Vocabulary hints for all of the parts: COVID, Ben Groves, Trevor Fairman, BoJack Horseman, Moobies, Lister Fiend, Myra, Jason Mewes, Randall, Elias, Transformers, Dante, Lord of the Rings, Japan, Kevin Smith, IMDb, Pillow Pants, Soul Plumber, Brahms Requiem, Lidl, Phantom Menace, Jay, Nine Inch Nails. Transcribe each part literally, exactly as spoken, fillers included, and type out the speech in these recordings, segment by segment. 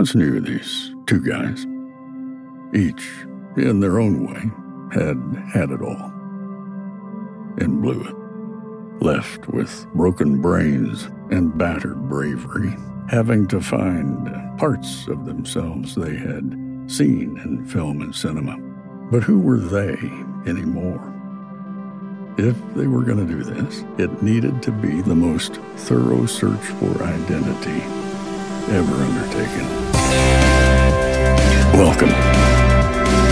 once knew these two guys. Each, in their own way, had had it all. And blew it. Left with broken brains and battered bravery, having to find parts of themselves they had seen in film and cinema. But who were they anymore? If they were going to do this, it needed to be the most thorough search for identity ever undertaken. Welcome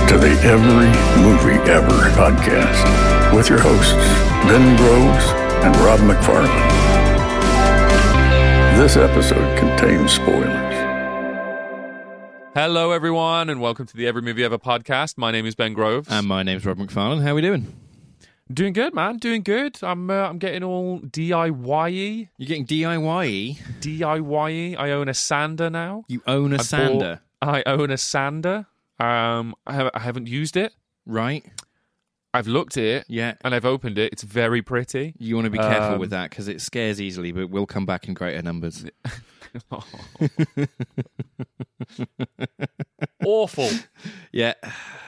to the Every Movie Ever podcast with your hosts, Ben Groves and Rob McFarlane. This episode contains spoilers. Hello, everyone, and welcome to the Every Movie Ever podcast. My name is Ben Groves. And my name is Rob McFarlane. How are we doing? Doing good, man. Doing good. I'm uh, I'm getting all D I Y-y. You're getting D I Y-y? D I Y-y. I own a sander now. You own a I sander? Bought, I own a sander. Um, I, have, I haven't used it. Right. I've looked at it, yeah, and I've opened it. It's very pretty. You want to be careful um, with that, because it scares easily, but it will come back in greater numbers. Oh. Awful. Yeah.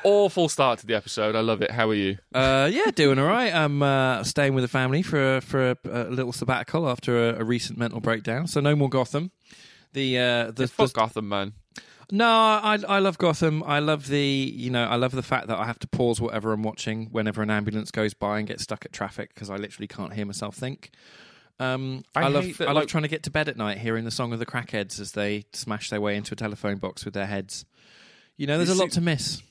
Awful start to the episode. I love it. How are you? Uh, yeah, doing all right. I'm uh, staying with the family for a, for a, a little sabbatical after a, a recent mental breakdown. So no more Gotham. The uh, the, fuck the Gotham, man. No, I I love Gotham. I love the you know I love the fact that I have to pause whatever I'm watching whenever an ambulance goes by and get stuck at traffic because I literally can't hear myself think. Um, I, I love that, I like, love trying to get to bed at night hearing the song of the Crackheads as they smash their way into a telephone box with their heads. You know, there's a lot to miss.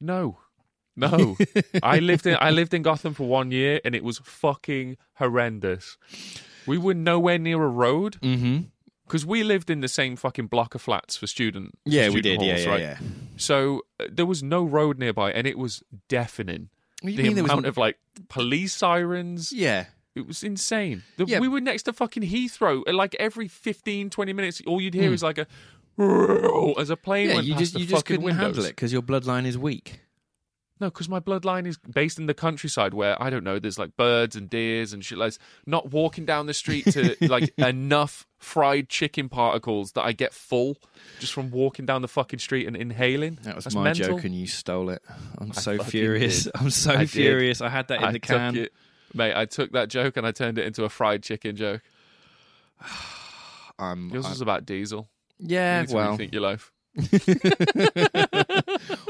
No, no. I lived in I lived in Gotham for one year and it was fucking horrendous. We were nowhere near a road. Mm-hmm. Because we lived in the same fucking block of flats for student yeah student we did halls, yeah, yeah, right? yeah so uh, there was no road nearby and it was deafening. What do you the mean amount there was... of like police sirens. Yeah, it was insane. The, yeah. We were next to fucking Heathrow. Like every fifteen, twenty minutes, all you'd hear mm. is like a as a plane yeah, went you past just, the you fucking just couldn't windows. Handle it because your bloodline is weak. No, because my bloodline is based in the countryside where, I don't know, there's like birds and deers and shit like this. Not walking down the street to like enough fried chicken particles that I get full just from walking down the fucking street and inhaling. That was That's my mental. Joke and you stole it. I'm I so furious. Did. I'm so I furious. Did. I had that in I the can. It, mate, I took that joke and I turned it into a fried chicken joke. I'm, Yours I'm, was about diesel. Yeah, you need well. To rethink your life.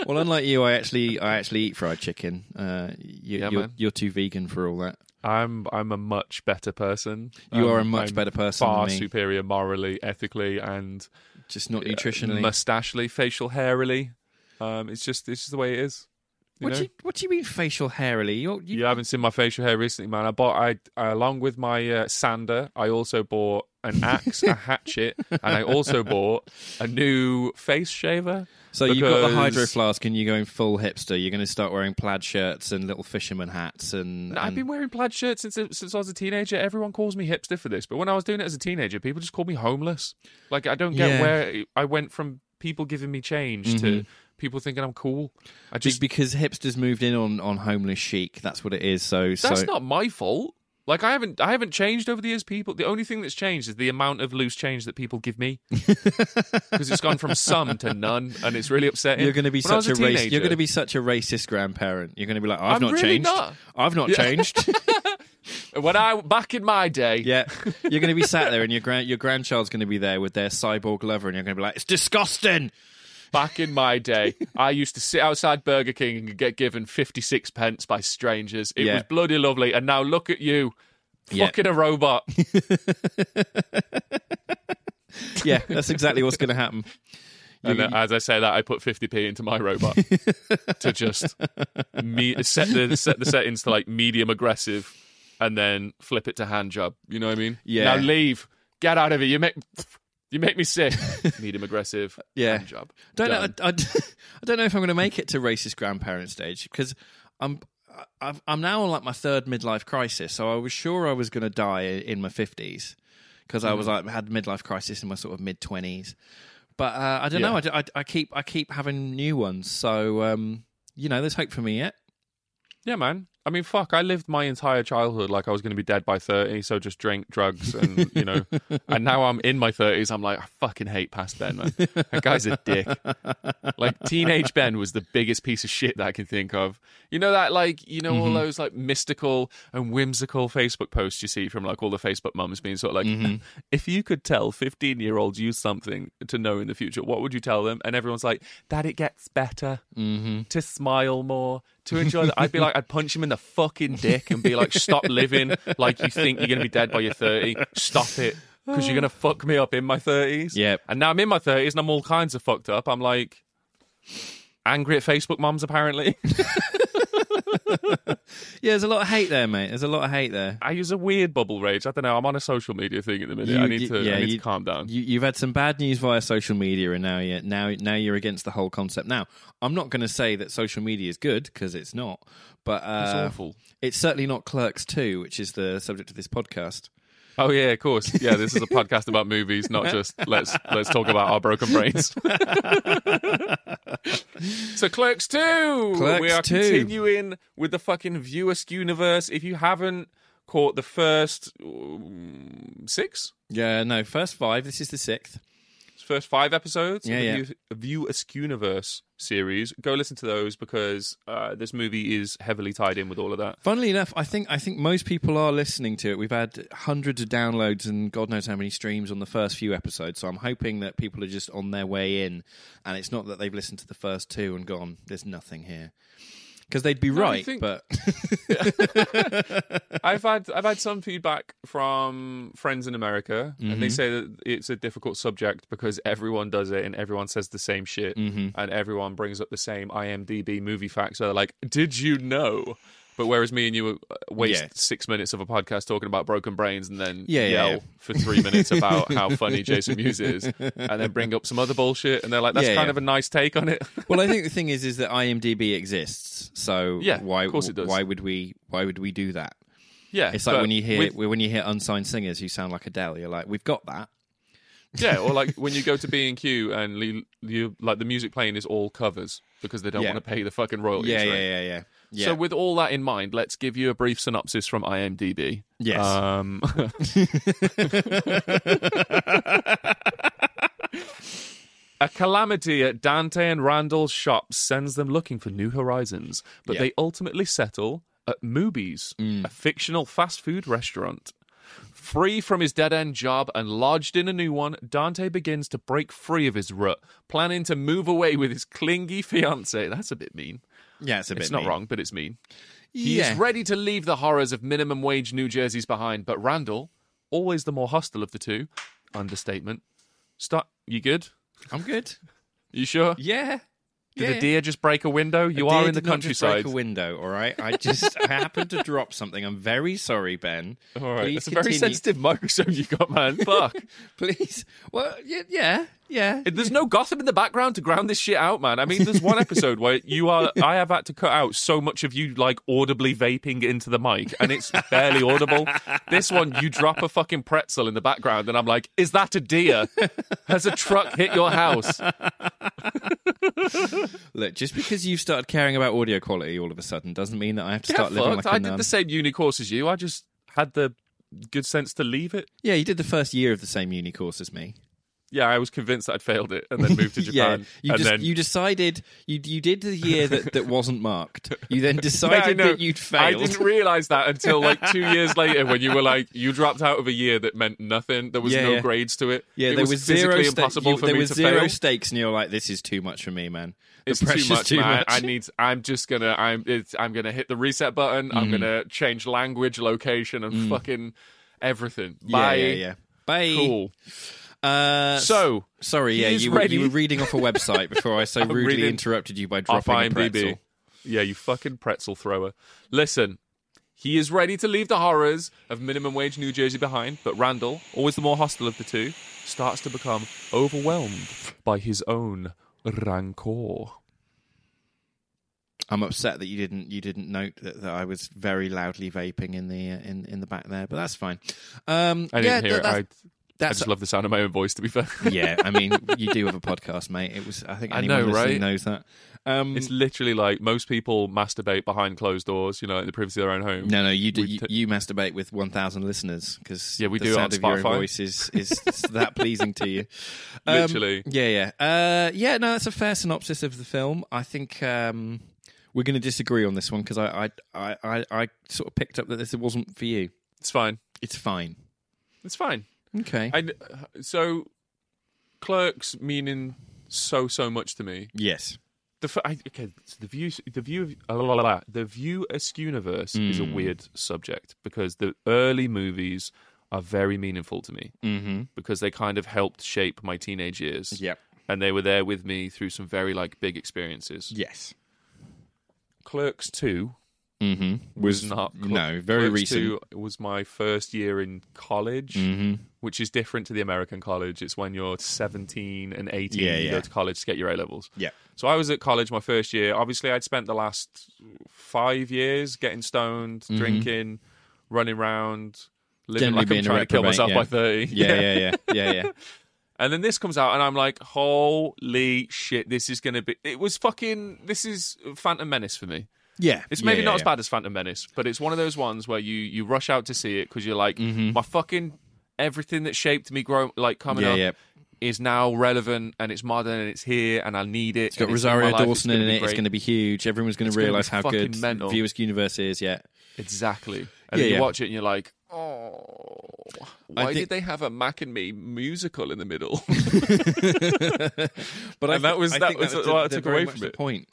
Well, unlike you, I actually, I actually eat fried chicken. Uh, you, yeah, you're, you're too vegan for all that. I'm, I'm a much better person. You um, are a much I'm better person. Far than me. Superior morally, ethically, and just not nutritionally, uh, mustachely, facial hairily. Um, it's just, it's just the way it is. You what, do you, what do you mean facial hairily? You... you haven't seen my facial hair recently, man. I bought, I uh, along with my uh, sander, I also bought an axe, a hatchet, and I also bought a new face shaver. So because... you've got the hydro flask and you're going full hipster. You're going to start wearing plaid shirts and little fisherman hats. And, and... I've been wearing plaid shirts since since I was a teenager. Everyone calls me hipster for this, but when I was doing it as a teenager, people just called me homeless. Like, I don't get yeah. where I went from people giving me change mm-hmm. to... people thinking I'm cool. I just because hipsters moved in on, on homeless chic. That's what it is. So that's so... not my fault. Like I haven't I haven't changed over the years. People. The only thing that's changed is the amount of loose change that people give me, because it's gone from some to none, and it's really upsetting. You're going to be when such a, a rac- you're going to be such a racist grandparent. You're going to be like, I've I'm not really changed. Not. I've not yeah. changed. When I back in my day, yeah, you're going to be sat there, and your grand your grandchild's going to be there with their cyborg lover, and you're going to be like, it's disgusting. Back in my day, I used to sit outside Burger King and get given fifty-six pence by strangers. It yeah. was bloody lovely. And now look at you, yeah. fucking a robot. Yeah, that's exactly what's going to happen. And you, as I say that, I put fifty p into my robot to just me- set, the, set the settings to like medium aggressive and then flip it to hand job. You know what I mean? Yeah. Now leave. Get out of here. You make... You make me sick. Medium aggressive. Yeah. Hand job. Don't Done. know. I, I, I don't know if I'm going to make it to racist grandparent stage because I'm I've, I'm now on like my third midlife crisis. So I was sure I was going to die in my fifties because I was like had midlife crisis in my sort of mid twenties. But uh, I don't yeah. know. I, I, I keep I keep having new ones. So um, you know, there's hope for me yet. Yeah, man. I mean, fuck, I lived my entire childhood like I was going to be dead by thirty, so just drink, drugs, and, you know, and now I'm in my thirties, I'm like, I fucking hate past Ben, man. That guy's a dick. Like, teenage Ben was the biggest piece of shit that I can think of. You know that, like, you know, mm-hmm. all those, like, mystical and whimsical Facebook posts you see from, like, all the Facebook mums being sort of like, mm-hmm. if you could tell fifteen-year-olds you something to know in the future, what would you tell them? And everyone's like, that it gets better, mm-hmm. to smile more, to enjoy that. I'd be like, I'd punch him in the fucking dick and be like, stop living like you think you're going to be dead by your thirty. Stop it, because you're going to fuck me up in my thirties. Yeah. And now I'm in my thirties and I'm all kinds of fucked up. I'm like angry at Facebook mums, apparently. Yeah, there's a lot of hate there, mate. There's a lot of hate there. I use a weird bubble rage. I don't know. I'm on a social media thing at the minute. You, I need, you, to, yeah, I need you, to calm down. You, you've had some bad news via social media, and now you're, now, now you're against the whole concept. Now, I'm not going to say that social media is good, because it's not. But uh, it's awful. It's certainly not Clerks two, which is the subject of this podcast. Oh, yeah, of course. Yeah, this is a podcast about movies, not just let's let's talk about our broken brains. So Clerks two! Clerks we are two. Continuing with the fucking View Askewniverse. If you haven't caught the first um, six? Yeah, no, first five. This is the sixth. First five episodes yeah, of the yeah. View, View Askewniverse series. Go listen to those, because uh, this movie is heavily tied in with all of that. Funnily enough, I think I think most people are listening to it. We've had hundreds of downloads and God knows how many streams on the first few episodes, so I'm hoping that people are just on their way in, and it's not that they've listened to the first two and gone, there's nothing here. Because they'd be right, think... but I've had I've had some feedback from friends in America, mm-hmm. and they say that it's a difficult subject because everyone does it and everyone says the same shit, mm-hmm. and everyone brings up the same IMDb movie facts. So they're like, "Did you know?" But whereas me and you waste yeah. six minutes of a podcast talking about broken brains and then yeah, yell yeah, yeah. for three minutes about how funny Jason Mewes is and then bring up some other bullshit and they're like, that's yeah, kind yeah. of a nice take on it. Well, I think the thing is is that IMDb exists, so yeah, why of course it does. why would we why would we do that? Yeah, it's like when you hear with... when you hear unsigned singers who sound like Adele, you're like, we've got that. Yeah, or like when you go to B and Q and you, you like the music playing is all covers because they don't yeah. want to pay the fucking royalties. Yeah, yeah, right? yeah, yeah, yeah. Yeah. So with all that in mind, let's give you a brief synopsis from IMDb. Yes. Um... A calamity at Dante and Randall's shops sends them looking for new horizons, but yeah. they ultimately settle at Moobies, mm. a fictional fast food restaurant. Free from his dead-end job and lodged in a new one, Dante begins to break free of his rut, planning to move away with his clingy fiancée. That's a bit mean. Yeah, it's a bit It's not mean. wrong, but it's mean. Yeah. He's ready to leave the horrors of minimum wage New Jerseys behind, but Randall, always the more hostile of the two, understatement. Stop. You good? I'm good. You sure? Yeah. Did yeah. a deer just break a window? You a are in the countryside. Did not just break a window, all right? I just I happened to drop something. I'm very sorry, Ben. All right. Please it's continue. A very sensitive microphone you got, man. Fuck. Please. Well, yeah, yeah. There's no Gotham in the background to ground this shit out, man. I mean, there's one episode where you are. I have had to cut out so much of you, like, audibly vaping into the mic, and it's barely audible. This one, you drop a fucking pretzel in the background, and I'm like, is that a deer? Has a truck hit your house? Look, just because you've started caring about audio quality all of a sudden doesn't mean that I have to yeah, start living fucked. like a I nun. I did the same uni course as you. I just had the good sense to leave it. Yeah, you did the first year of the same uni course as me. Yeah, I was convinced that I'd failed it and then moved to Japan. yeah, you, and just, then... you decided... You you did the year that, that wasn't marked. You then decided yeah, that you'd failed. I didn't realise that until like two years later when you were like, you dropped out of a year that meant nothing. There was yeah, no yeah. grades to it. Yeah, it there was, was physically zero sta- impossible you, for me to fail. There was zero fail. stakes and you were like, this is too much for me, man. The it's pressure's too much, too man. Much. I need... I'm just gonna... I'm it's, I'm gonna hit the reset button. Mm. I'm gonna change language, location, and mm. fucking everything. Bye. Yeah, yeah, yeah. Bye. Cool. Uh, so sorry, yeah, you were, you were reading off a website before I so rudely interrupted you by dropping a pretzel. Yeah, you fucking pretzel thrower. Listen, he is ready to leave the horrors of minimum wage New Jersey behind, but Randall, always the more hostile of the two, starts to become overwhelmed by his own rancor. I'm upset that you didn't you didn't note that, that I was very loudly vaping in the in in the back there, but that's fine. Um, I didn't yeah, hear that, it. I That's I just a- love the sound of my own voice, to be fair. Yeah, I mean, you do have a podcast, mate. It was, I think anyone I know, listening right? knows that. Um, it's literally like most people masturbate behind closed doors, you know, in the privacy of their own home. No, no, you do, you, t- you masturbate with one thousand listeners because yeah, we the do sound of your own voice is, is that pleasing to you. Um, literally. Yeah, yeah. Uh, yeah, no, that's a fair synopsis of the film. I think... Um, We're going to disagree on this one because I, I, I, I sort of picked up that this wasn't for you. It's fine. It's fine. It's fine. Okay. I, so, Clerks meaning so so much to me. Yes. The I, okay. So the view the view of, uh, la, la, la, the View Askewniverse mm. is a weird subject because the early movies are very meaningful to me mm-hmm. because they kind of helped shape my teenage years. Yep. And they were there with me through some very like big experiences. Yes. Clerks two mm-hmm. was, was not... Cl- no, very Clerks recent. two was my first year in college, mm-hmm. which is different to the American college. It's when you're seventeen and eighteen, yeah, you yeah. go to college to get your A-levels. Yeah. So I was at college my first year. Obviously, I'd spent the last five years getting stoned, mm-hmm. drinking, running around, living Generally like I'm trying reprobate, to kill myself yeah. by thirty. Yeah, yeah, yeah, yeah, yeah. yeah. And then this comes out, and I'm like, holy shit, this is going to be... It was fucking... This is Phantom Menace for me. Yeah. It's maybe yeah, not yeah, as yeah. bad as Phantom Menace, but it's one of those ones where you, you rush out to see it because you're like, mm-hmm. my fucking... Everything that shaped me grow, like coming yeah, up yeah. is now relevant, and it's modern, and it's here, and I need it. It's got Rosario Dawson in it. It's going to be huge. Everyone's going to realise how good mental. View Askewniverse is, yeah. Exactly. And yeah, then you yeah. watch it, and you're like... Oh, why think... did they have a Mac and Me musical in the middle? But I and that was that, I was, that was what I took away from it. The point.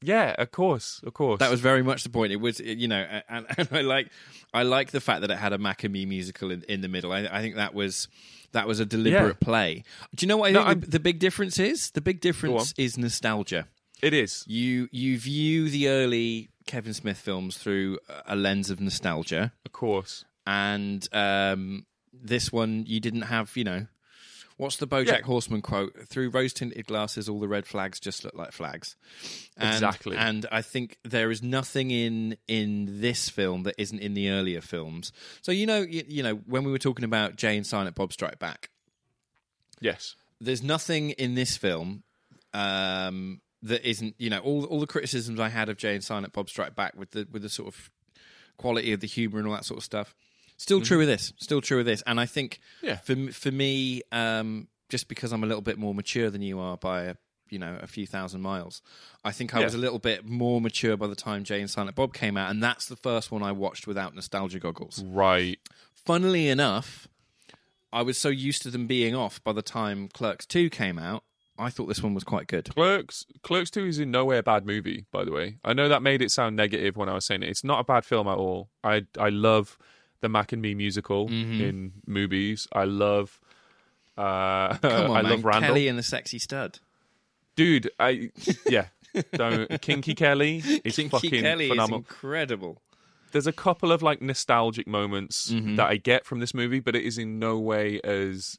Yeah, of course, of course. That was very much the point. It was, you know, and, and I like, I like the fact that it had a Mac and Me musical in, in the middle. I, I think that was that was a deliberate yeah. play. Do you know what I no, think the, the big difference is? The big difference is nostalgia. It is. You you view the early Kevin Smith films through a lens of nostalgia, of course. And um, this one, you didn't have, you know, what's the BoJack yeah. Horseman quote? Through rose-tinted glasses, all the red flags just look like flags. And, exactly. And I think there is nothing in in this film that isn't in the earlier films. So, you know, you, you know, when we were talking about Jay and Silent Bob Strike Back. Yes. There's nothing in this film um, that isn't, you know, all all the criticisms I had of Jay and Silent Bob Strike Back with the with the sort of quality of the humour and all that sort of stuff. Still true with this. Still true with this. And I think yeah. for for me, um, just because I'm a little bit more mature than you are by a, you know, a few thousand miles, I think I yeah. was a little bit more mature by the time Jay and Silent Bob came out, and that's the first one I watched without nostalgia goggles. Right. Funnily enough, I was so used to them being off by the time Clerks two came out, I thought this one was quite good. Clerks Clerks two is in no way a bad movie, by the way. I know that made it sound negative when I was saying it. It's not a bad film at all. I I love... the Mac and Me musical mm-hmm. in Moobies. I love uh Come on, I man. love Randall. Kelly and the Sexy Stud. Dude, I yeah. Don't Kinky Kelly is Kinky fucking Kelly phenomenal. Is incredible. There's a couple of like nostalgic moments mm-hmm. that I get from this movie, but it is in no way as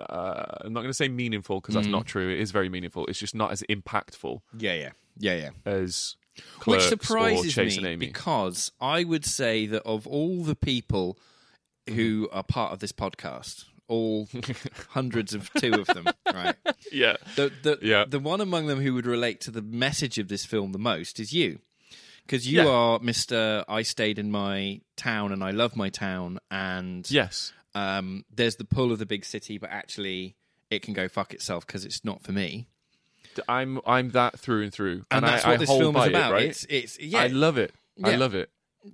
uh, I'm not going to say meaningful because that's mm. not true. It is very meaningful. It's just not as impactful. Yeah, yeah. Yeah, yeah. As Clerks which surprises me Amy. Because I would say that of all the people who are part of this podcast, all hundreds of two of them, right? Yeah. The, the, yeah. the one among them who would relate to the message of this film the most is you. Because you yeah. are Mister I stayed in my town and I love my town and yes. um, there's the pull of the big city, but actually it can go fuck itself because it's not for me. I'm I'm that through and through, and, and that's I, what I this film is about. It, right? It's it's yeah. I love it. Yeah. I love it.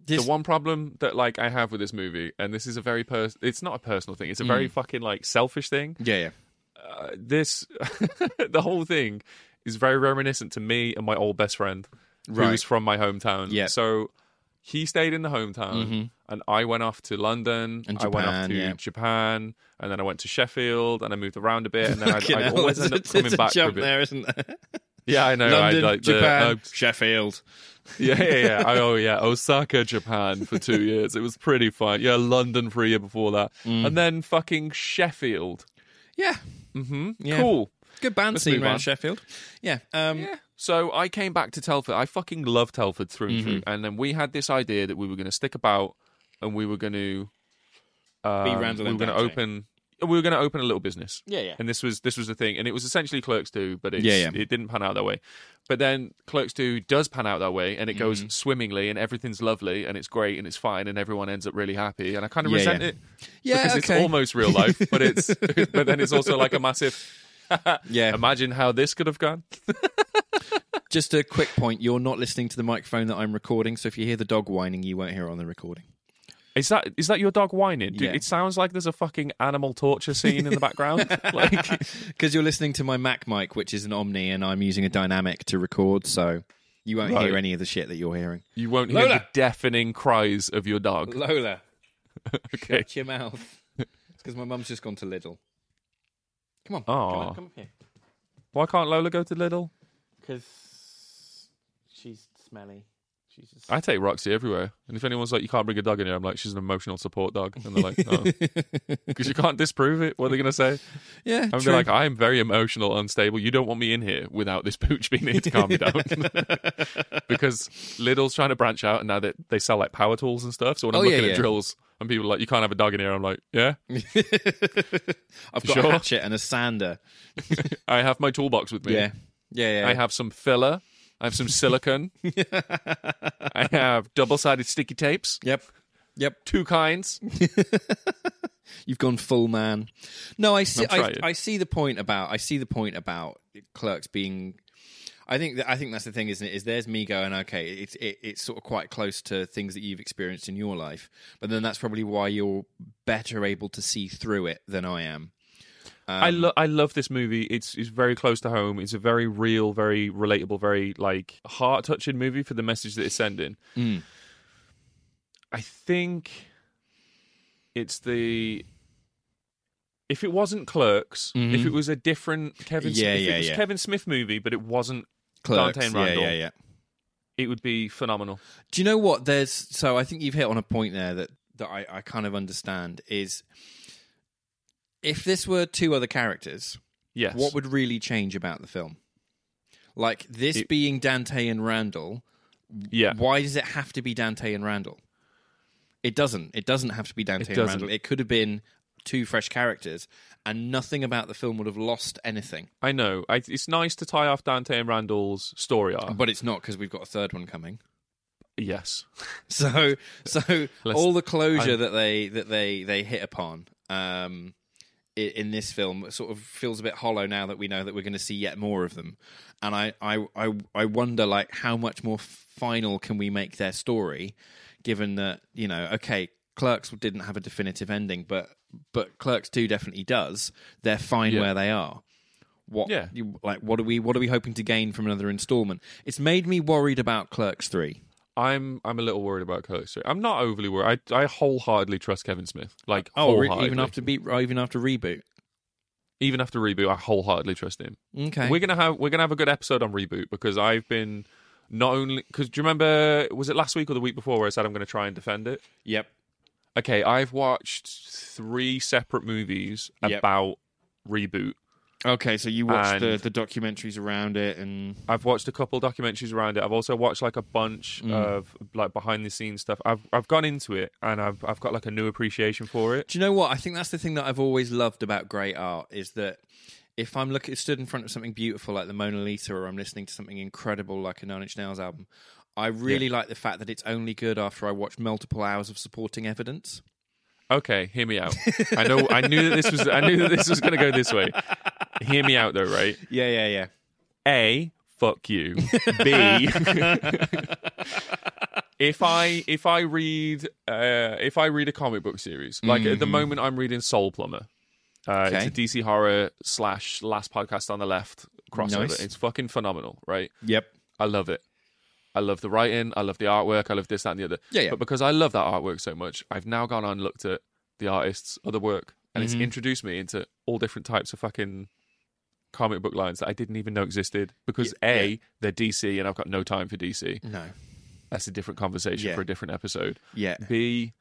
This... The one problem that like I have with this movie, and this is a very pers- it's not a personal thing. It's a mm. very fucking like selfish thing. Yeah, yeah. Uh, this the whole thing is very reminiscent to me and my old best friend, right. who's from my hometown. Yeah. So he stayed in the hometown, mm-hmm. and I went off to London. And Japan, I went off to yeah. Japan. And then I went to Sheffield, and I moved around a bit, and then I'd, I'd always end up coming back. There's a jump there, isn't there? Yeah, I know. London, like Japan, the, no, Sheffield. Yeah, yeah, yeah. I, oh, yeah. Osaka, Japan for two years. It was pretty fun. Yeah, London for a year before that. Mm. And then fucking Sheffield. Yeah. Mm-hmm. Yeah. Cool. Good band Let's scene around on. Sheffield. Yeah. Um, yeah. So I came back to Telford. I fucking love Telford through and mm-hmm. through. And then we had this idea that we were going to stick about, and we were going to... Um, Be Randall we were going to open... we were going to open a little business. Yeah, yeah. And this was this was the thing, and it was essentially Clerks two, but it's, yeah, yeah. it didn't pan out that way. But then Clerks two does pan out that way, and it mm-hmm. goes swimmingly, and everything's lovely, and it's great, and it's fine, and everyone ends up really happy. And I kind of yeah, resent yeah. it yeah, because okay. it's almost real life, but it's but then it's also like a massive. yeah. Imagine how this could have gone. Just a quick point: you're not listening to the microphone that I'm recording, so if you hear the dog whining, you won't hear it on the recording. Is that is that your dog whining? Dude, yeah. It sounds like there's a fucking animal torture scene in the background. Like, because you're listening to my Mac mic, which is an Omni, and I'm using a dynamic to record, so you won't right. hear any of the shit that you're hearing. You won't Lola. hear the deafening cries of your dog. Lola, okay. Shut your mouth. It's because my mum's just gone to Lidl. Come on, come on, come up here. Why can't Lola go to Lidl? Because she's smelly. She's just... I take Roxy everywhere. And if anyone's like, you can't bring a dog in here, I'm like, she's an emotional support dog. And they're like, oh. Because you can't disprove it. What are they going to say? Yeah, I'm like, I'm very emotional, unstable. You don't want me in here without this pooch being here to calm me down. Because Lidl's trying to branch out, and now that they, they sell like power tools and stuff. So when I'm oh, looking yeah, yeah. at drills... And people are like, you can't have a dog in here. I'm like, yeah. I've got sure? a hatchet and a sander. I have my toolbox with me. Yeah. Yeah, yeah. I have some filler. I have some silicone. I have double-sided sticky tapes. Yep. Yep. Two kinds. You've gone full man. No, I see I, I see the point about I see the point about Clerks being I think that I think that's the thing, isn't it? Is there's me going, okay, it's it, it's sort of quite close to things that you've experienced in your life, but then that's probably why you're better able to see through it than I am. Um, I love I love this movie. It's it's very close to home. It's a very real, very relatable, very like heart touching movie for the message that it's sending. Mm. I think it's the. If it wasn't Clerks, mm-hmm. if it was a different Kevin, yeah, Smith, yeah, if it was yeah. Kevin Smith movie, but it wasn't Clerks, Dante and Randall, yeah, yeah, yeah. it would be phenomenal. Do you know what? There's so I think you've hit on a point there that that I, I kind of understand is if this were two other characters, yes. what would really change about the film? Like this it, being Dante and Randall, yeah. why does it have to be Dante and Randall? It doesn't. It doesn't have to be Dante it and doesn't. Randall. It could have been. Two fresh characters, and nothing about the film would have lost anything. I know. I, it's nice to tie off Dante and Randall's story arc. But it's not, because we've got a third one coming. Yes. So so all the closure I, that they that they, they hit upon um, in, in this film sort of feels a bit hollow now that we know that we're going to see yet more of them. And I, I, I, I wonder, like, how much more final can we make their story, given that, you know, okay, Clerks didn't have a definitive ending, but but Clerks two definitely does. They're fine yeah. where they are. What yeah. you, like what are we what are we hoping to gain from another installment? It's made me worried about Clerks three. I'm I'm a little worried about Clerks three. I'm not overly worried. I I wholeheartedly trust Kevin Smith. Like oh, even after be, even after reboot. Even after reboot, I wholeheartedly trust him. Okay, we're gonna have we're gonna have a good episode on reboot because I've been not only because do you remember was it last week or the week before where I said I'm gonna try and defend it? Yep. Okay, I've watched three separate movies yep. about Reboot. Okay, so you watched the, the documentaries around it, and I've watched a couple documentaries around it. I've also watched like a bunch mm. of like behind the scenes stuff. I've I've gone into it, and I've I've got like a new appreciation for it. Do you know what? I think that's the thing that I've always loved about great art is that if I'm looking stood in front of something beautiful like the Mona Lisa, or I'm listening to something incredible like a Nine Inch Nails album. I really yeah. like the fact that it's only good after I watch multiple hours of supporting evidence. Okay, hear me out. I know I knew that this was I knew that this was going to go this way. Hear me out though, right? Yeah, yeah, yeah. A, fuck you. B If I if I read uh, if I read a comic book series, like mm-hmm. at the moment I'm reading Soul Plumber. Uh, okay. It's a D C horror slash Last Podcast on the Left crossover. Nice. It's fucking phenomenal, right? Yep. I love it. I love the writing, I love the artwork, I love this, that, and the other. Yeah, yeah. But because I love that artwork so much, I've now gone on and looked at the artist's other work, and mm-hmm. it's introduced me into all different types of fucking comic book lines that I didn't even know existed. Because yeah, A, yeah. they're D C, and I've got no time for D C. No. That's a different conversation yeah. for a different episode. Yeah. B,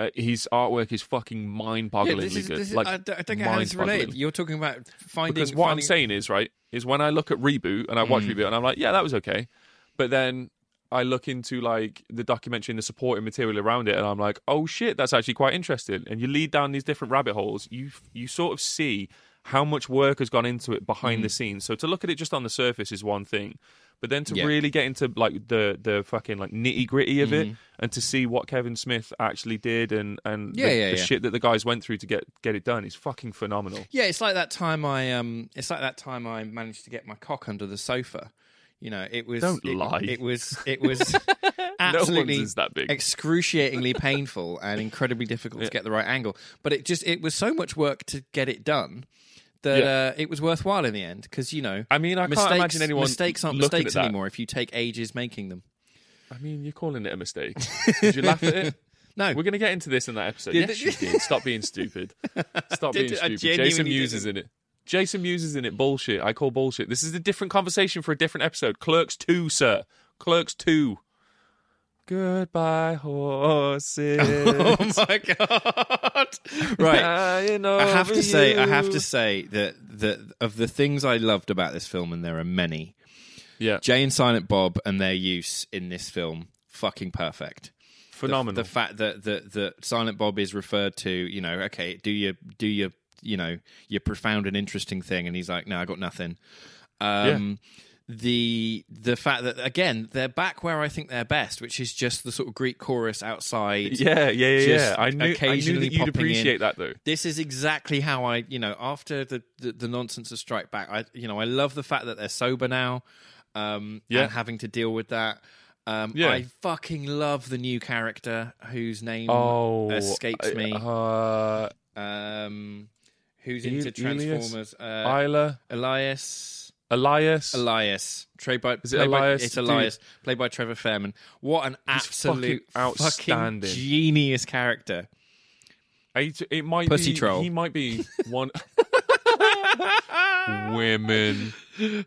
uh, his artwork is fucking mind-bogglingly yeah, is, good. Is, like, I don't, I don't get how it's related. You're talking about finding... Because what finding... I'm saying is, right, is when I look at Reboot, and I watch mm. Reboot, and I'm like, yeah, that was okay. But then I look into like the documentary and the supporting material around it, and I'm like, oh shit, that's actually quite interesting. And you lead down these different rabbit holes, you you sort of see how much work has gone into it behind mm. the scenes. So to look at it just on the surface is one thing, but then to yeah. really get into like the the fucking like nitty gritty of mm. it, and to see what Kevin Smith actually did and and yeah, the, yeah, the yeah. shit that the guys went through to get get it done is fucking phenomenal. Yeah, it's like that time I um, it's like that time I managed to get my cock under the sofa. You know, it was Don't it, lie. it was it was absolutely no that big. excruciatingly painful and incredibly difficult yeah. to get the right angle. But it just it was so much work to get it done. That yeah. uh, it was worthwhile in the end, because, you know, I mean, I mistakes, can't imagine anyone mistakes aren't mistakes anymore if you take ages making them. I mean, you're calling it a mistake. Did you laugh at it? No. We're going to get into this in that episode. Yes, you did. Stop being stupid. Stop being stupid. Jason Mewes is in it. Jason Mewes is in it. Bullshit. I call bullshit. This is a different conversation for a different episode. Clerks two, sir. Clerks two. Goodbye, horses. Oh my god! Right, I have to you. say, I have to say that the of the things I loved about this film, and there are many. Yeah, Jay and Silent Bob and their use in this film, fucking perfect, phenomenal. The, the fact that that that Silent Bob is referred to, you know, okay, do your do your you know your profound and interesting thing, and he's like, no, I got nothing. Um, yeah. The the fact that, again, they're back where I think they're best, which is just the sort of Greek chorus outside. Yeah, yeah, yeah. yeah. I, knew, I knew that you'd appreciate in. that, though. This is exactly how I, you know, after the, the, the nonsense of Strike Back, I, you know, I love the fact that they're sober now um, yeah. and having to deal with that. Um, yeah. I fucking love the new character whose name oh, escapes I, me. Uh, um, who's into Elias? Transformers. Uh, Isla. Elias. Elias. Elias. Trey by, Is it Elias? By, it's Elias, Dude. played by Trevor Fairman. What an He's absolute fucking outstanding, fucking genius character. It, it might Pussy be, troll. He might be one... Women.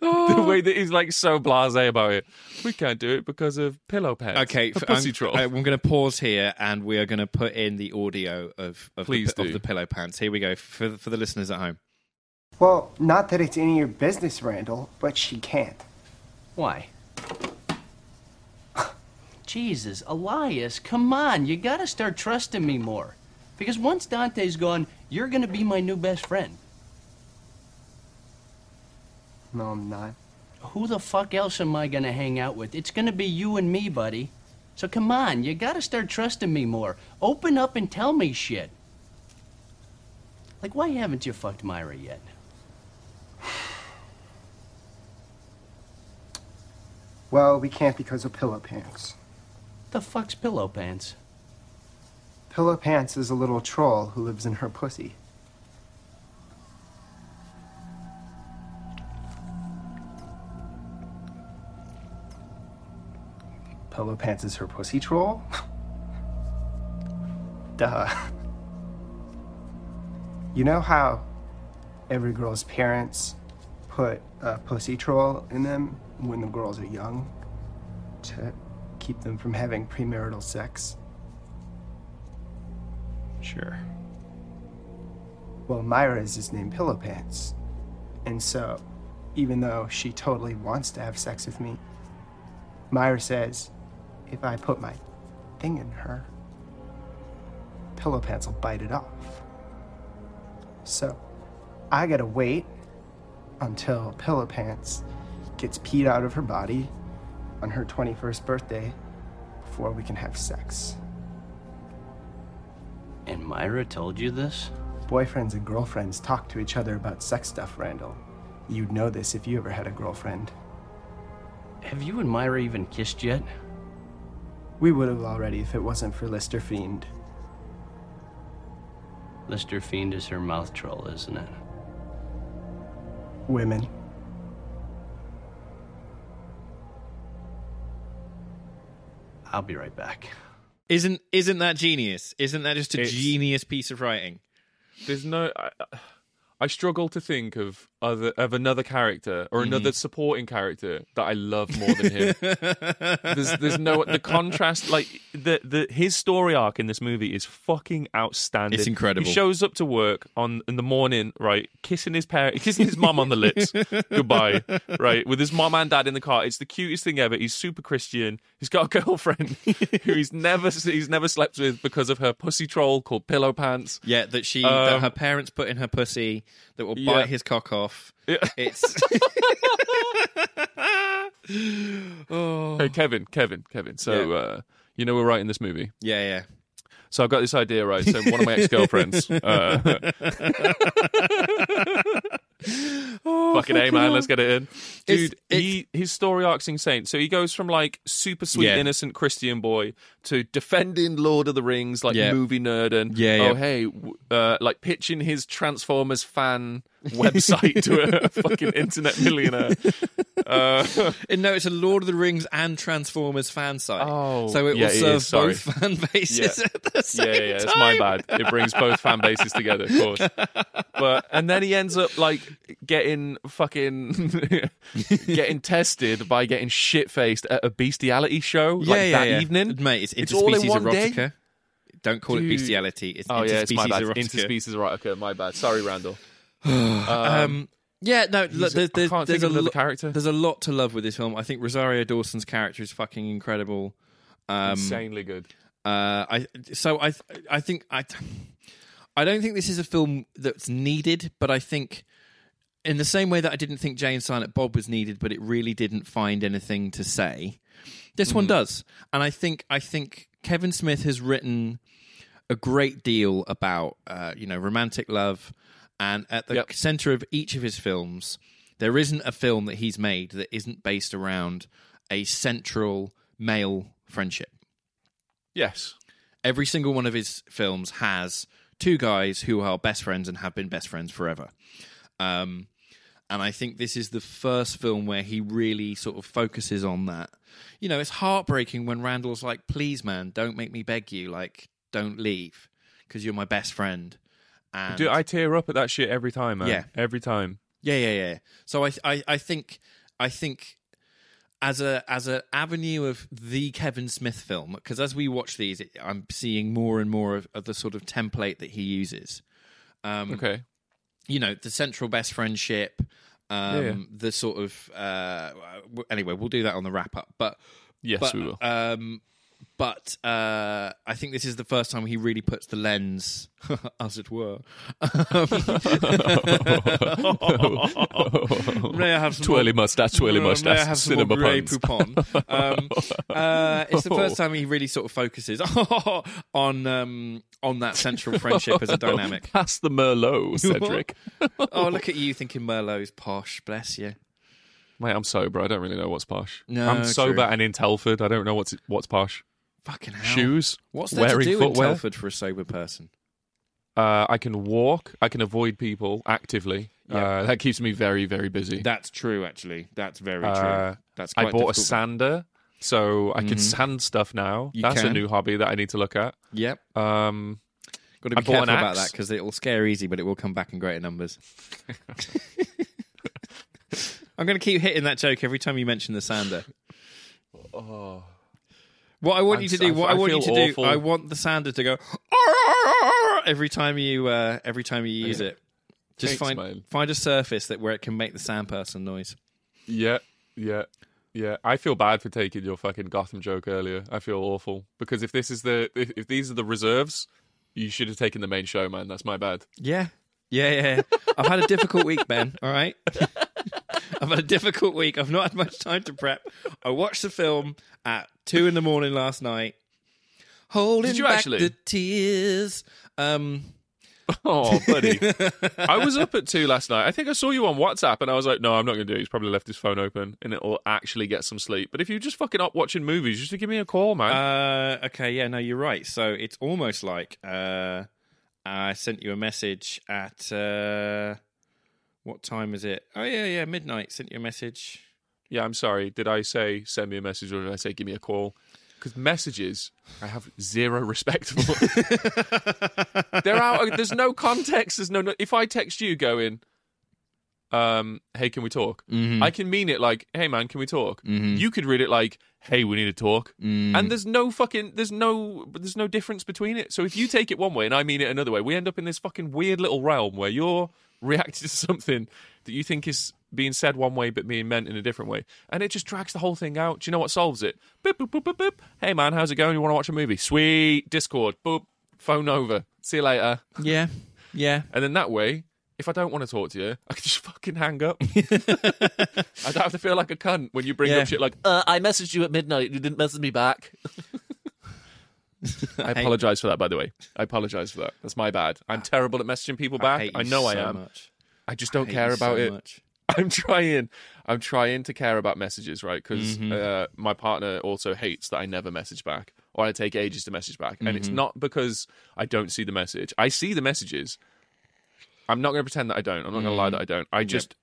Oh. The way that he's like so blasé about it. We can't do it because of Pillow Pants. Okay, for, pussy I'm, troll. I'm going to pause here, and we are going to put in the audio of, of, the, of the Pillow Pants. Here we go, for, for the listeners at home. Well, not that it's any of your business, Randall, but she can't. Why? Jesus, Elias, come on. You gotta start trusting me more. Because once Dante's gone, you're gonna be my new best friend. No, I'm not. Who the fuck else am I gonna hang out with? It's gonna be you and me, buddy. So come on, you gotta start trusting me more. Open up and tell me shit. Like, why haven't you fucked Myra yet? Well, we can't because of Pillow Pants. The fuck's Pillow Pants? Pillow Pants is a little troll who lives in her pussy. Pillow Pants is her pussy troll? Duh. You know how every girl's parents put a pussy troll in them when the girls are young to keep them from having premarital sex? Sure. Well, Myra's is named Pillow Pants. And so, even though she totally wants to have sex with me, Myra says, if I put my thing in her, Pillow Pants will bite it off. So, I gotta wait until Pillow Pants gets peed out of her body on her twenty-first birthday before we can have sex. And Myra told you this? Boyfriends and girlfriends talk to each other about sex stuff, Randall. You'd know this if you ever had a girlfriend. Have you and Myra even kissed yet? We would have already if it wasn't for Lister Fiend. Lister Fiend is her mouth troll, isn't it? Women. I'll be right back. Isn't isn't that genius? Isn't that just a it's, genius piece of writing? There's no... I, I struggle to think of other of another character or mm. another supporting character that I love more than him. there's there's no the contrast, like the the his story arc in this movie is fucking outstanding. It's incredible. He shows up to work on in the morning, right, kissing his parents, kissing his mom on the lips, goodbye, right, with his mom and dad in the car. It's the cutest thing ever. He's super Christian. He's got a girlfriend who he's never he's never slept with because of her pussy troll called Pillow Pants. Yeah, that she um, that her parents put in her pussy. That will bite yeah. his cock off. Yeah. It's oh. Hey, Kevin, Kevin, Kevin. So, yeah. uh, you know we're writing this movie. Yeah, yeah. So I've got this idea, right? So one of my ex-girlfriends. Uh... oh, fucking A, man. Let's get it in. Dude, it's, it's... He, his story arc's insane. So he goes from, like, super sweet, yeah. innocent Christian boy to defending Lord of the Rings, like, yeah. movie nerd. And, yeah, yeah. oh, hey, uh, like, pitching his Transformers fan website to a fucking internet millionaire. Uh, and no, it's a Lord of the Rings and Transformers fan site. Oh, so it yeah, will serve it both fan bases yeah. at the same yeah, yeah, yeah. time. It's my bad. It brings both fan bases together, of course. But and then he ends up like getting fucking getting tested by getting shit faced at a bestiality show yeah, like yeah, that yeah. evening. Mate, it's interspecies erotica. Day? Don't call Dude. It bestiality. It's oh, interspecies yeah, it's my bad. erotica. Interspecies erotica. My bad. Sorry, Randall. um, um yeah no look, there's, there's, there's, a lo- character. there's a lot to love with this film. I think Rosario Dawson's character is fucking incredible, um insanely good. Uh I so I I think I I don't think this is a film that's needed, but I think in the same way that I didn't think Jay and Silent Bob was needed, but it really didn't find anything to say, this mm. one does. And I think I think Kevin Smith has written a great deal about uh you know romantic love. And at the yep. centre of each of his films, there isn't a film that he's made that isn't based around a central male friendship. Yes. Every single one of his films has two guys who are best friends and have been best friends forever. Um, and I think this is the first film where he really sort of focuses on that. You know, it's heartbreaking when Randall's like, please, man, don't make me beg you. Like, don't leave because you're my best friend. And Dude, I tear up at that shit every time, man. Yeah. Every time. Yeah, yeah, yeah. So I, I, I think, I think, as a as an avenue of the Kevin Smith film, because as we watch these, it, I'm seeing more and more of, of the sort of template that he uses. Um, okay. You know, the central best friendship, um, yeah, yeah. the sort of. Uh, anyway, we'll do that on the wrap up, but yes, but, we will. Um, But uh, I think this is the first time he really puts the lens, as it were. May I have some twirly more, mustache, twirly uh, mustache, may I have some cinema puns. Um, uh, it's the first time he really sort of focuses on um, on that central friendship as a dynamic. Pass the Merlot, Cedric. Oh, look at you thinking Merlot's posh. Bless you. Mate, I'm sober. I don't really know what's posh. No, I'm sober true. and in Telford. I don't know what's what's posh. Fucking hell. Shoes. What's there to do footwear? in Telford for a sober person? Uh, I can walk. I can avoid people actively. Yep. Uh, that keeps me very, very busy. That's true, actually. That's very true. Uh, That's quite I bought difficult. a sander, so I mm-hmm. can sand stuff now. You That's can. a new hobby that I need to look at. Yep. Um, Got to be I careful about that because it'll scare easy, but it will come back in greater numbers. I'm going to keep hitting that joke every time you mention the sander. Oh. What I want I'm, you to do, I, what I, I want you to awful. do, I want the sander to go every time you uh, every time you use yeah. it. Just Thanks, find man. find a surface that where it can make the sand person noise. Yeah, yeah, yeah. I feel bad for taking your fucking Gotham joke earlier. I feel awful because if this is the if, if these are the reserves, you should have taken the main show, man. That's my bad. Yeah, yeah, yeah. I've had a difficult week, Ben. All right. I've had a difficult week. I've not had much time to prep. I watched the film at two in the morning last night. Holding Did you back actually? the tears. Um... Oh, buddy. I was up at two last night. I think I saw you on WhatsApp and I was like, no, I'm not going to do it. He's probably left his phone open and it'll actually get some sleep. But if you're just fucking up watching movies, just give me a call, man. Uh, okay, yeah, no, you're right. So it's almost like uh, I sent you a message at... Uh... What time is it? Oh, yeah, yeah, midnight. Sent you a message. Yeah, I'm sorry. Did I say send me a message or did I say give me a call? Because messages, I have zero respect for. They're out. There's no context. There's no, no. If I text you going, um, "Hey, can we talk?" Mm-hmm. I can mean it like, "Hey, man, can we talk?" Mm-hmm. You could read it like, "Hey, we need to talk." Mm. And there's no fucking, there's no, there's no difference between it. So if you take it one way and I mean it another way, we end up in this fucking weird little realm where you're reacting to something that you think is being said one way but being meant in a different way, and it just drags the whole thing out. Do you know what solves it? Boop, boop, boop, boop, boop. Hey man, how's it going? You want to watch a movie? Sweet. Discord. Boop. Phone over. See you later. Yeah, yeah. And then that way, if I don't want to talk to you, I can just fucking hang up. I don't have to feel like a cunt when you bring yeah. up shit like, uh, I messaged you at midnight, you didn't message me back. I apologise for that, by the way. I apologise for that. That's my bad. I'm terrible at messaging people back. I, hate you I know so I am. Much. I just don't I hate care you about so it. Much. I'm trying. I'm trying to care about messages, right? Because mm-hmm. uh, my partner also hates that I never message back, or I take ages to message back. Mm-hmm. And it's not because I don't see the message. I see the messages. I'm not going to pretend that I don't. I'm not mm-hmm. going to lie that I don't. I just,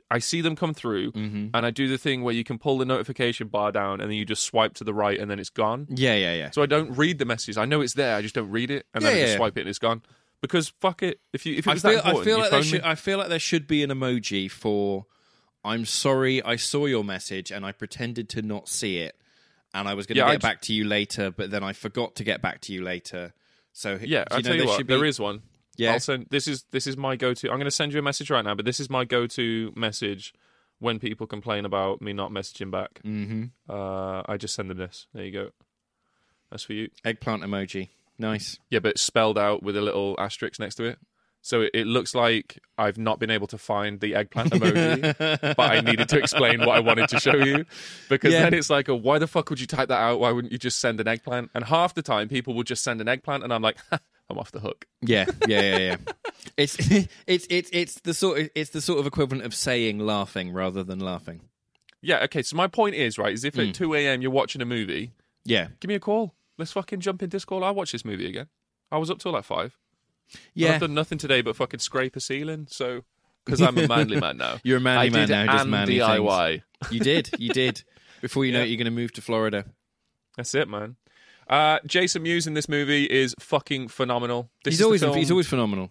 yep. I see them come through, mm-hmm. and I do the thing where you can pull the notification bar down, and then you just swipe to the right, and then it's gone. Yeah, yeah, yeah. So I don't read the messages. I know it's there. I just don't read it, and yeah, then yeah, I just yeah. swipe it, and it's gone. Because fuck it, if you if it was that important, I feel like there should, I feel like there should be an emoji for "I'm sorry, I saw your message and I pretended to not see it, and I was going to yeah, get I back d- to you later, but then I forgot to get back to you later." So yeah, I tell you what, there is one. Yeah, I'll send, this is this is my go-to. I'm going to send you a message right now, but this is my go-to message when people complain about me not messaging back. Mm-hmm. Uh, I just send them this. There you go. That's for you. Eggplant emoji. Nice. Yeah, but spelled out with a little asterisk next to it. So it, it looks like I've not been able to find the eggplant emoji, but I needed to explain what I wanted to show you. Because yeah. then it's like, a, why the fuck would you type that out? Why wouldn't you just send an eggplant? And half the time, people will just send an eggplant, and I'm like, ha, I'm off the hook. Yeah, yeah, yeah, yeah. it's it's it's it's the sort of, it's the sort of equivalent of saying laughing rather than laughing. Yeah. Okay. So my point is, right, is if mm. at two a.m. you're watching a movie, yeah, give me a call. Let's fucking jump in Discord. I'll watch this movie again. I was up till like five. Yeah. I've done nothing today but fucking scrape a ceiling. So, because I'm a manly man now. You're a manly I man did now. Just manly D I Y. Things. You did. You did. Before you yeah. know it, you're going to move to Florida. That's it, man. Uh, Jason Mewes in this movie is fucking phenomenal. This he's, is always, he's always phenomenal.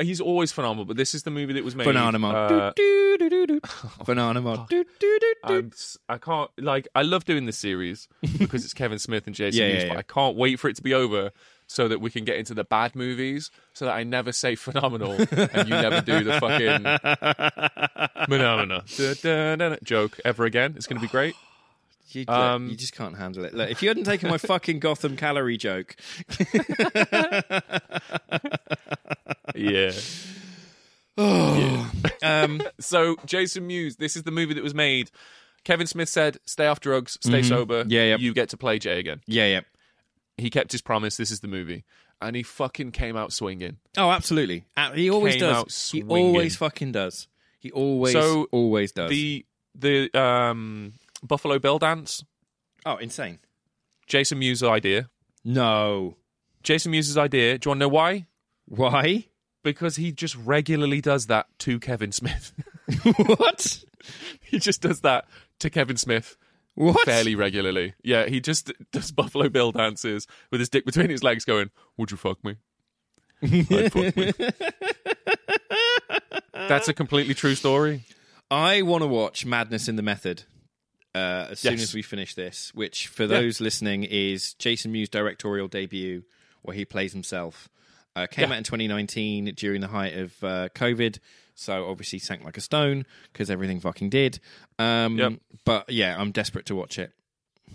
He's always phenomenal, but this is the movie that was made. Phenomenal. Uh, Phenomenal. I can't, like, I love doing this series because it's Kevin Smith and Jason Mewes, yeah, yeah, yeah. but I can't wait for it to be over so that we can get into the bad movies so that I never say phenomenal and you never do the fucking phenomenal joke ever again. It's going to be great. You, um, like, you just can't handle it. Like, if you hadn't taken my fucking Gotham calorie joke. yeah. Oh. yeah. Um, so, Jason Mewes, this is the movie that was made. Kevin Smith said, stay off drugs, stay mm-hmm. sober. Yeah, yeah. You get to play Jay again. Yeah, yeah. He kept his promise. This is the movie. And he fucking came out swinging. Oh, absolutely. He always came does. Out swinging. He always fucking does. He always, so always does. The, the, um... Buffalo Bill dance. Oh, insane. Jason Mewes' idea. No. Jason Mewes' idea. Do you want to know why? Why? Because he just regularly does that to Kevin Smith. What? He just does that to Kevin Smith. What? Fairly regularly. Yeah, he just does Buffalo Bill dances with his dick between his legs going, would you fuck me? I'd fuck me. That's a completely true story. I want to watch Madness in the Method. Uh, as yes. soon as we finish this, which for those yeah. listening is Jason Mewes' directorial debut where he plays himself. Uh, came yeah. out in twenty nineteen during the height of uh, COVID, so obviously sank like a stone because everything fucking did. Um, yep. But yeah, I'm desperate to watch it.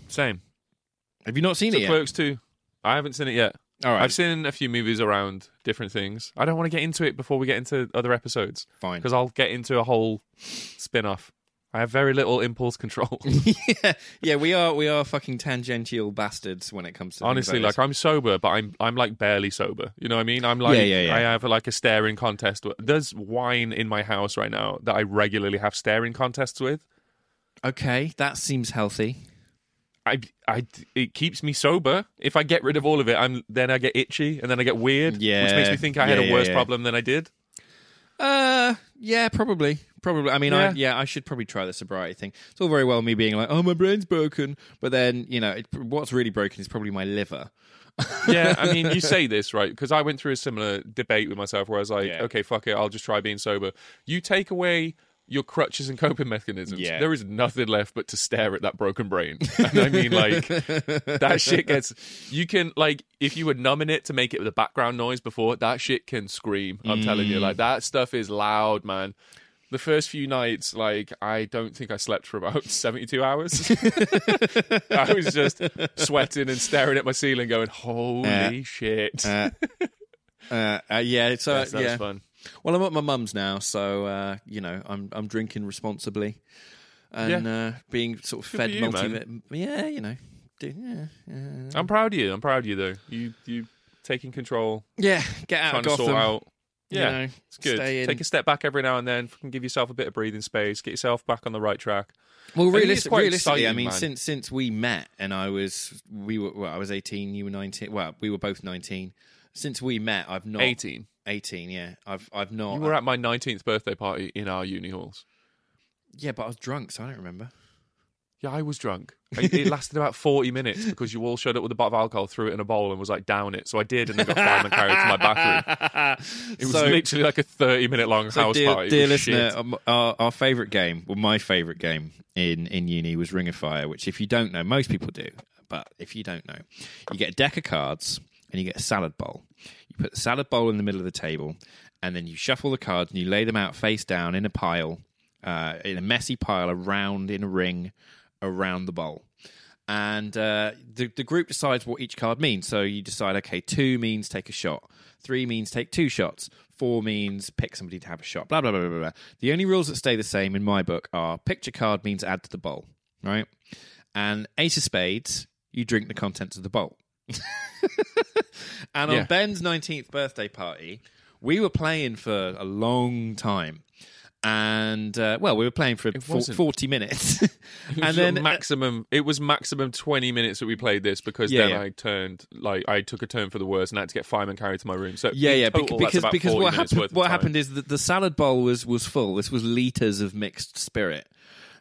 Same. Have you not seen so it yet? Clerks two. I haven't seen it yet. All right. I've seen a few movies around different things. I don't want to get into it before we get into other episodes. Fine. Because I'll get into a whole spin-off. I have very little impulse control. yeah, yeah, we are we are fucking tangential bastards when it comes to honestly. Like I'm sober, but I'm I'm like barely sober. You know what I mean? I'm like yeah, yeah, yeah. I have like a staring contest. There's wine in my house right now that I regularly have staring contests with. Okay, that seems healthy. I I it keeps me sober. If I get rid of all of it, I'm then I get itchy and then I get weird, yeah, which makes me think I yeah, had a worse yeah, yeah. problem than I did. Uh, yeah, probably. Probably. I mean, yeah. I yeah, I should probably try the sobriety thing. It's all very well me being like, oh, my brain's broken. But then, you know, it, what's really broken is probably my liver. Yeah, I mean, you say this, right? Because I went through a similar debate with myself where I was like, yeah. okay, fuck it, I'll just try being sober. You take away your crutches and coping mechanisms, yeah. there is nothing left but to stare at that broken brain. And I mean, like, that shit gets... You can, like, if you were numbing it to make it the background noise before, that shit can scream. I'm mm. telling you, like, that stuff is loud, man. The first few nights, like, I don't think I slept for about seventy-two hours. I was just sweating and staring at my ceiling going, holy uh, shit. uh, uh, uh, yeah, it's uh, yes, that yeah. was fun. Well, I'm at my mum's now, so, uh, you know, I'm I'm drinking responsibly and yeah. uh, being sort of Good fed you, multi... Man. Yeah, you know. Do, yeah, yeah. I'm proud of you. I'm proud of you, though. You you taking control. Yeah, get out of Gotham. Trying to sort out. Yeah, you know, it's good. Take a step back every now and then. Give yourself a bit of breathing space. Get yourself back on the right track. Well, realistic, realistically, I mean, man. since since we met and I was we were well, I was eighteen, you were nineteen. Well, we were both nineteen. Since we met, I've not eighteen. Eighteen, yeah. I've I've not. You were at my nineteenth birthday party in our uni halls. Yeah, but I was drunk, so I don't remember. Yeah, I was drunk. It lasted about forty minutes because you all showed up with a bottle of alcohol, threw it in a bowl and was like, down it. So I did, and then got down and carried it to my bathroom. It was so, literally like a thirty-minute long so house dear, party. Dear listener, um, our, our favourite game, well, my favourite game in, in uni was Ring of Fire, which if you don't know, most people do, but if you don't know, you get a deck of cards and you get a salad bowl. You put the salad bowl in the middle of the table and then you shuffle the cards and you lay them out face down in a pile, uh, in a messy pile, around in a ring, around the bowl, and uh, the, the group decides what each card means. So you decide, okay, two means take a shot, three means take two shots, four means pick somebody to have a shot, blah, blah, blah, blah, blah. The only rules that stay the same in my book are picture card means add to the bowl, right? And ace of spades, you drink the contents of the bowl. And yeah. on Ben's nineteenth birthday party, we were playing for a long time. And, uh, well, we were playing for forty minutes. And then maximum, it was maximum twenty minutes that we played this, because yeah, then yeah. I turned, like, I took a turn for the worse and I had to get firemen and carried to my room. So, yeah, yeah, total, because, that's about because what, happened, what happened is that the salad bowl was, was full. This was litres of mixed spirit.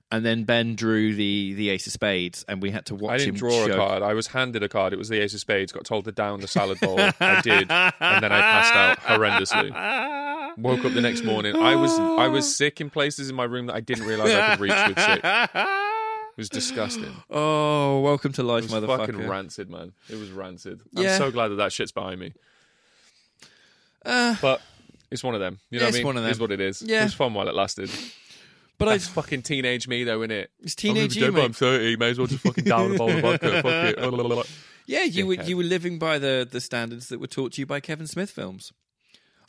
And then Ben drew the, the ace of spades, and we had to watch him. I didn't him draw show. a card. I was handed a card. It was the ace of spades. Got told to down the salad bowl. I did, and then I passed out horrendously. Woke up the next morning. I was I was sick in places in my room that I didn't realise I could reach with sick. It was disgusting. Oh, welcome to life, it was motherfucker. Fucking rancid, man. It was rancid. Yeah. I'm so glad that that shit's behind me. Uh, but it's one of them. You know what I mean? It's one of them. It's what it is. Yeah. It was fun while it lasted. But That's I fucking teenage me, though, innit? It's teenage you, mate. I'm thirty, may as well just fucking down a bowl of vodka. Fuck it. Yeah, you were, you were living by the, the standards that were taught to you by Kevin Smith films.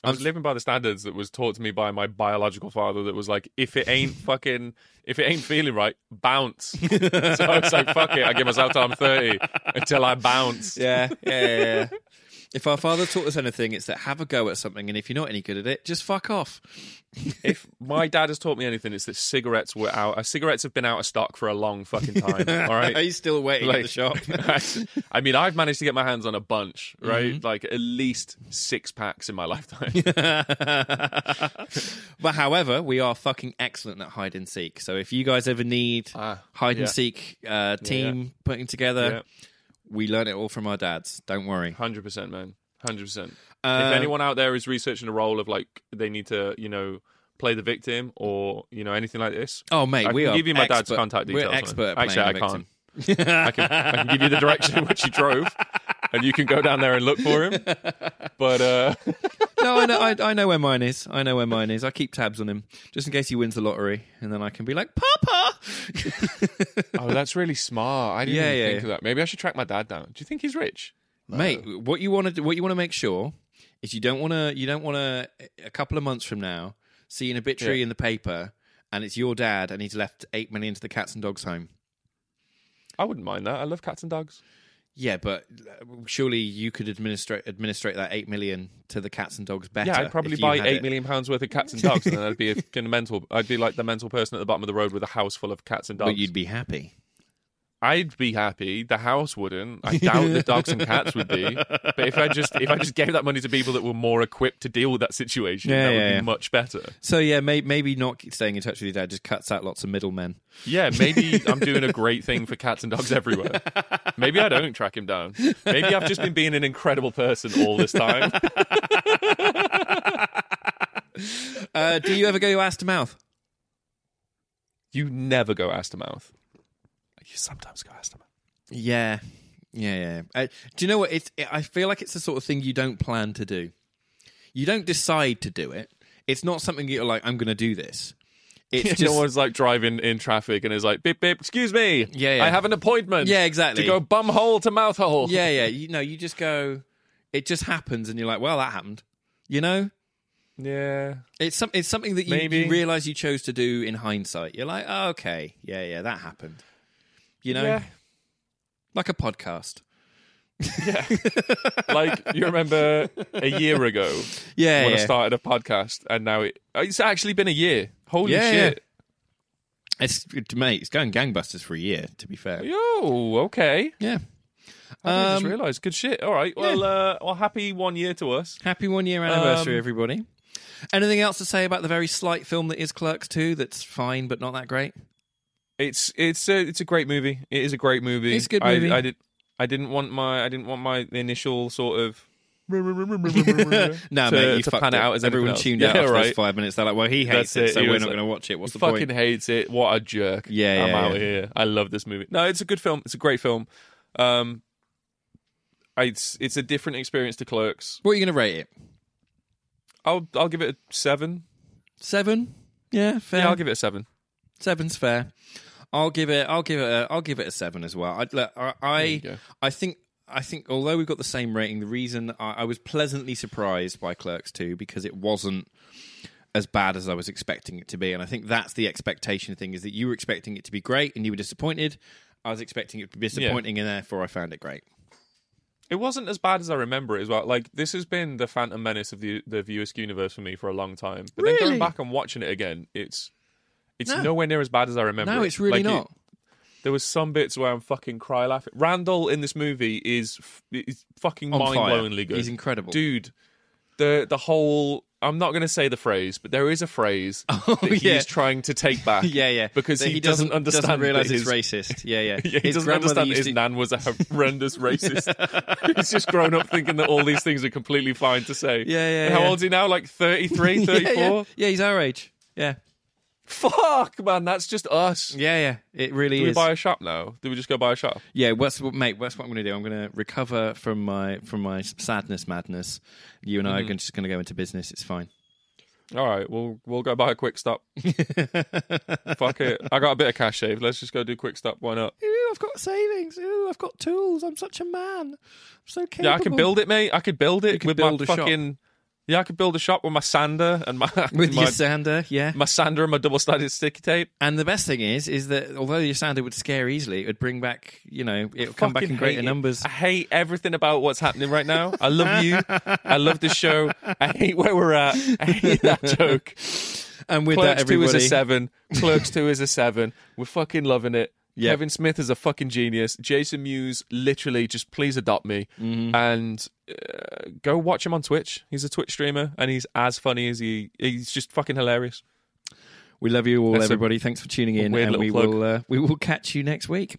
I was living by the standards that was taught to me by my biological father that was like, if it ain't fucking, if it ain't feeling right, bounce. So I was like, fuck it, I give myself time thirty until I bounce. Yeah, yeah, yeah, yeah. If our father taught us anything, it's that have a go at something, and if you're not any good at it, just fuck off. If my dad has taught me anything, it's that cigarettes were out. Uh, cigarettes have been out of stock for a long fucking time, all right? Are you still waiting like, at the shop? I mean, I've managed to get my hands on a bunch, right? Mm-hmm. Like, at least six packs in my lifetime. But however, we are fucking excellent at hide and seek. So if you guys ever need ah, hide yeah. and seek uh, team yeah, yeah. putting together... Yeah. We learn it all from our dads. Don't worry. one hundred percent, man. one hundred percent. Uh, if anyone out there is researching a role of, like, they need to, you know, play the victim or, you know, anything like this. Oh, mate, I we can are give you my expert. dad's contact details. We're expert at Actually, I can't. I, can, I can give you the direction in which he drove, and you can go down there and look for him. But, uh... No, I know, I, I know where mine is. I know where mine is. I keep tabs on him, just in case he wins the lottery, and then I can be like, Papa! Oh, that's really smart. I didn't yeah, even yeah, think yeah. of that. Maybe I should track my dad down. Do you think he's rich? No. Mate, what you want to what you want to make sure is you don't want to, you don't want to, a couple of months from now, see an obituary yeah. in the paper, and it's your dad, and he's left eight million to the Cats and Dogs Home. I wouldn't mind that. I love cats and dogs. Yeah, but surely you could administrate administrate that eight million to the cats and dogs better. Yeah, I'd probably buy eight it. million pounds worth of cats and dogs, and then I'd be a mental. I'd be like the mental person at the bottom of the road with a house full of cats and dogs. But you'd be happy. I'd be happy. The house wouldn't. I doubt the dogs and cats would be. But if I just if I just gave that money to people that were more equipped to deal with that situation, yeah, that yeah, would be yeah. much better. So yeah, may- maybe not staying in touch with your dad just cuts out lots of middlemen. Yeah, maybe I'm doing a great thing for cats and dogs everywhere. Maybe I don't track him down. Maybe I've just been being an incredible person all this time. Uh, do you ever go ass to mouth? You never go ass to mouth. You sometimes go ass to mouth. Yeah, yeah, yeah. Uh, do you know what? It's, it, I feel like it's the sort of thing you don't plan to do. You don't decide to do it. It's not something you're like, I'm going to do this. It's just... No one's like driving in traffic and is like, beep, beep, excuse me. Yeah, yeah. I have an appointment. Yeah, exactly. To go bum hole to mouth hole. Yeah, yeah. You know, you just go, it just happens and you're like, well, that happened. You know? Yeah, it's some, it's something that you, you realise you chose to do in hindsight. You're like, oh, okay, yeah, yeah, that happened. You know, yeah. Like a podcast. Yeah, like you remember a year ago, yeah, when yeah. I started a podcast, and now it it's actually been a year. Holy yeah, shit! Yeah. It's mate, it's going gangbusters for a year. To be fair, yo, okay, yeah. I um, just realised, good shit. All right, well, yeah. uh, well, happy one year to us. Happy one year anniversary, um, everybody. Anything else to say about the very slight film that is Clerks two that's fine but not that great? It's it's a, it's a great movie. It is a great movie. It's a good movie. I, I did I didn't want my I didn't want my initial sort of no to, mate, you to pan it out as everyone else. Tuned yeah, out after right. those five minutes. They're like, well, he hates it, it, so he we're not like, going to watch it. What's the point? Fucking hates it. What a jerk. Yeah, yeah I'm yeah, out yeah. here. I love this movie. No, it's a good film. It's a great film. Um, it's it's a different experience to Clerks. What are you going to rate it? I'll I'll give it a seven. Seven? Yeah, fair. Yeah, I'll give it a seven. Seven's fair. I'll give it. I'll give it. A, I'll give it a seven as well. I look, I I, I think I think although we've got the same rating, the reason I, I was pleasantly surprised by Clerks two because it wasn't as bad as I was expecting it to be, and I think that's the expectation thing: is that you were expecting it to be great and you were disappointed. I was expecting it to be disappointing, yeah. and therefore I found it great. It wasn't as bad as I remember it as well. Like, this has been the Phantom Menace of the the View Askewniverse for me for a long time. But really? Then going back and watching it again, it's it's no. nowhere near as bad as I remember no, it. No, it's really like not. It, there was some bits where I'm fucking cry laughing. Randall in this movie is, is fucking mind-blowingly good. He's incredible. Dude, the the whole... I'm not going to say the phrase, but there is a phrase oh, that he yeah. is trying to take back. Yeah, yeah. Because he, he doesn't, doesn't understand. Doesn't realise it's racist. Yeah, yeah. yeah he his doesn't understand his to... nan was a horrendous racist. He's just grown up thinking that all these things are completely fine to say. Yeah, yeah. And how yeah. old is he now? Like thirty-three, thirty-four? yeah, yeah. yeah, he's our age. Yeah. Fuck, man, that's just us. Yeah, yeah. It really do is. Do we buy a shop now? Do we just go buy a shop? Yeah, what's, mate, that's what I'm going to do. I'm going to recover from my from my sadness madness. You and mm. I are just going to go into business. It's fine. All right, we'll, we'll go buy a quick stop. Fuck it. I got a bit of cash saved. Let's just go do quick stop. Why not? Ooh, I've got savings. Ooh, I've got tools. I'm such a man. I'm so capable. Yeah, I can build it, mate. I could build it with build my fucking... Shop. Yeah, I could build a shop with my sander and my... With my, your sander, yeah. My sander and my double-sided sticky tape. And the best thing is, is that although your sander would scare easily, it would bring back, you know, it would come back in greater it. numbers. I hate everything about what's happening right now. I love you. I love this show. I hate where we're at. I hate that joke. And with Clerks that, everybody... Clerks two is a seven. Clerks two is a seven. We're fucking loving it. Yep. Kevin Smith is a fucking genius. Jason Mewes, literally, just please adopt me. Mm-hmm. And... Uh, go watch him on Twitch. He's a Twitch streamer and he's as funny as he he's just fucking hilarious. We love you all. That's everybody, thanks for tuning in, and we plug. will uh, we will catch you next week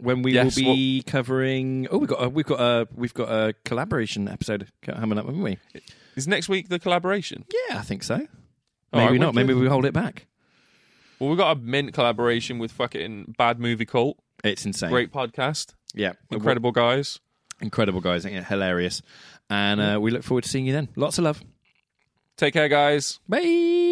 when we yes, will be what? covering oh we've got a, we've got a we've got a collaboration episode coming up, haven't we? Is next week the collaboration? Yeah, I think so. Maybe right, not. Maybe we hold it back. Well, we've got a mint collaboration with fucking Bad Movie Cult. It's insane. Great podcast. Yeah, incredible guys. Incredible, guys. Ain't it hilarious? And uh, we look forward to seeing you then. Lots of love. Take care, guys. Bye.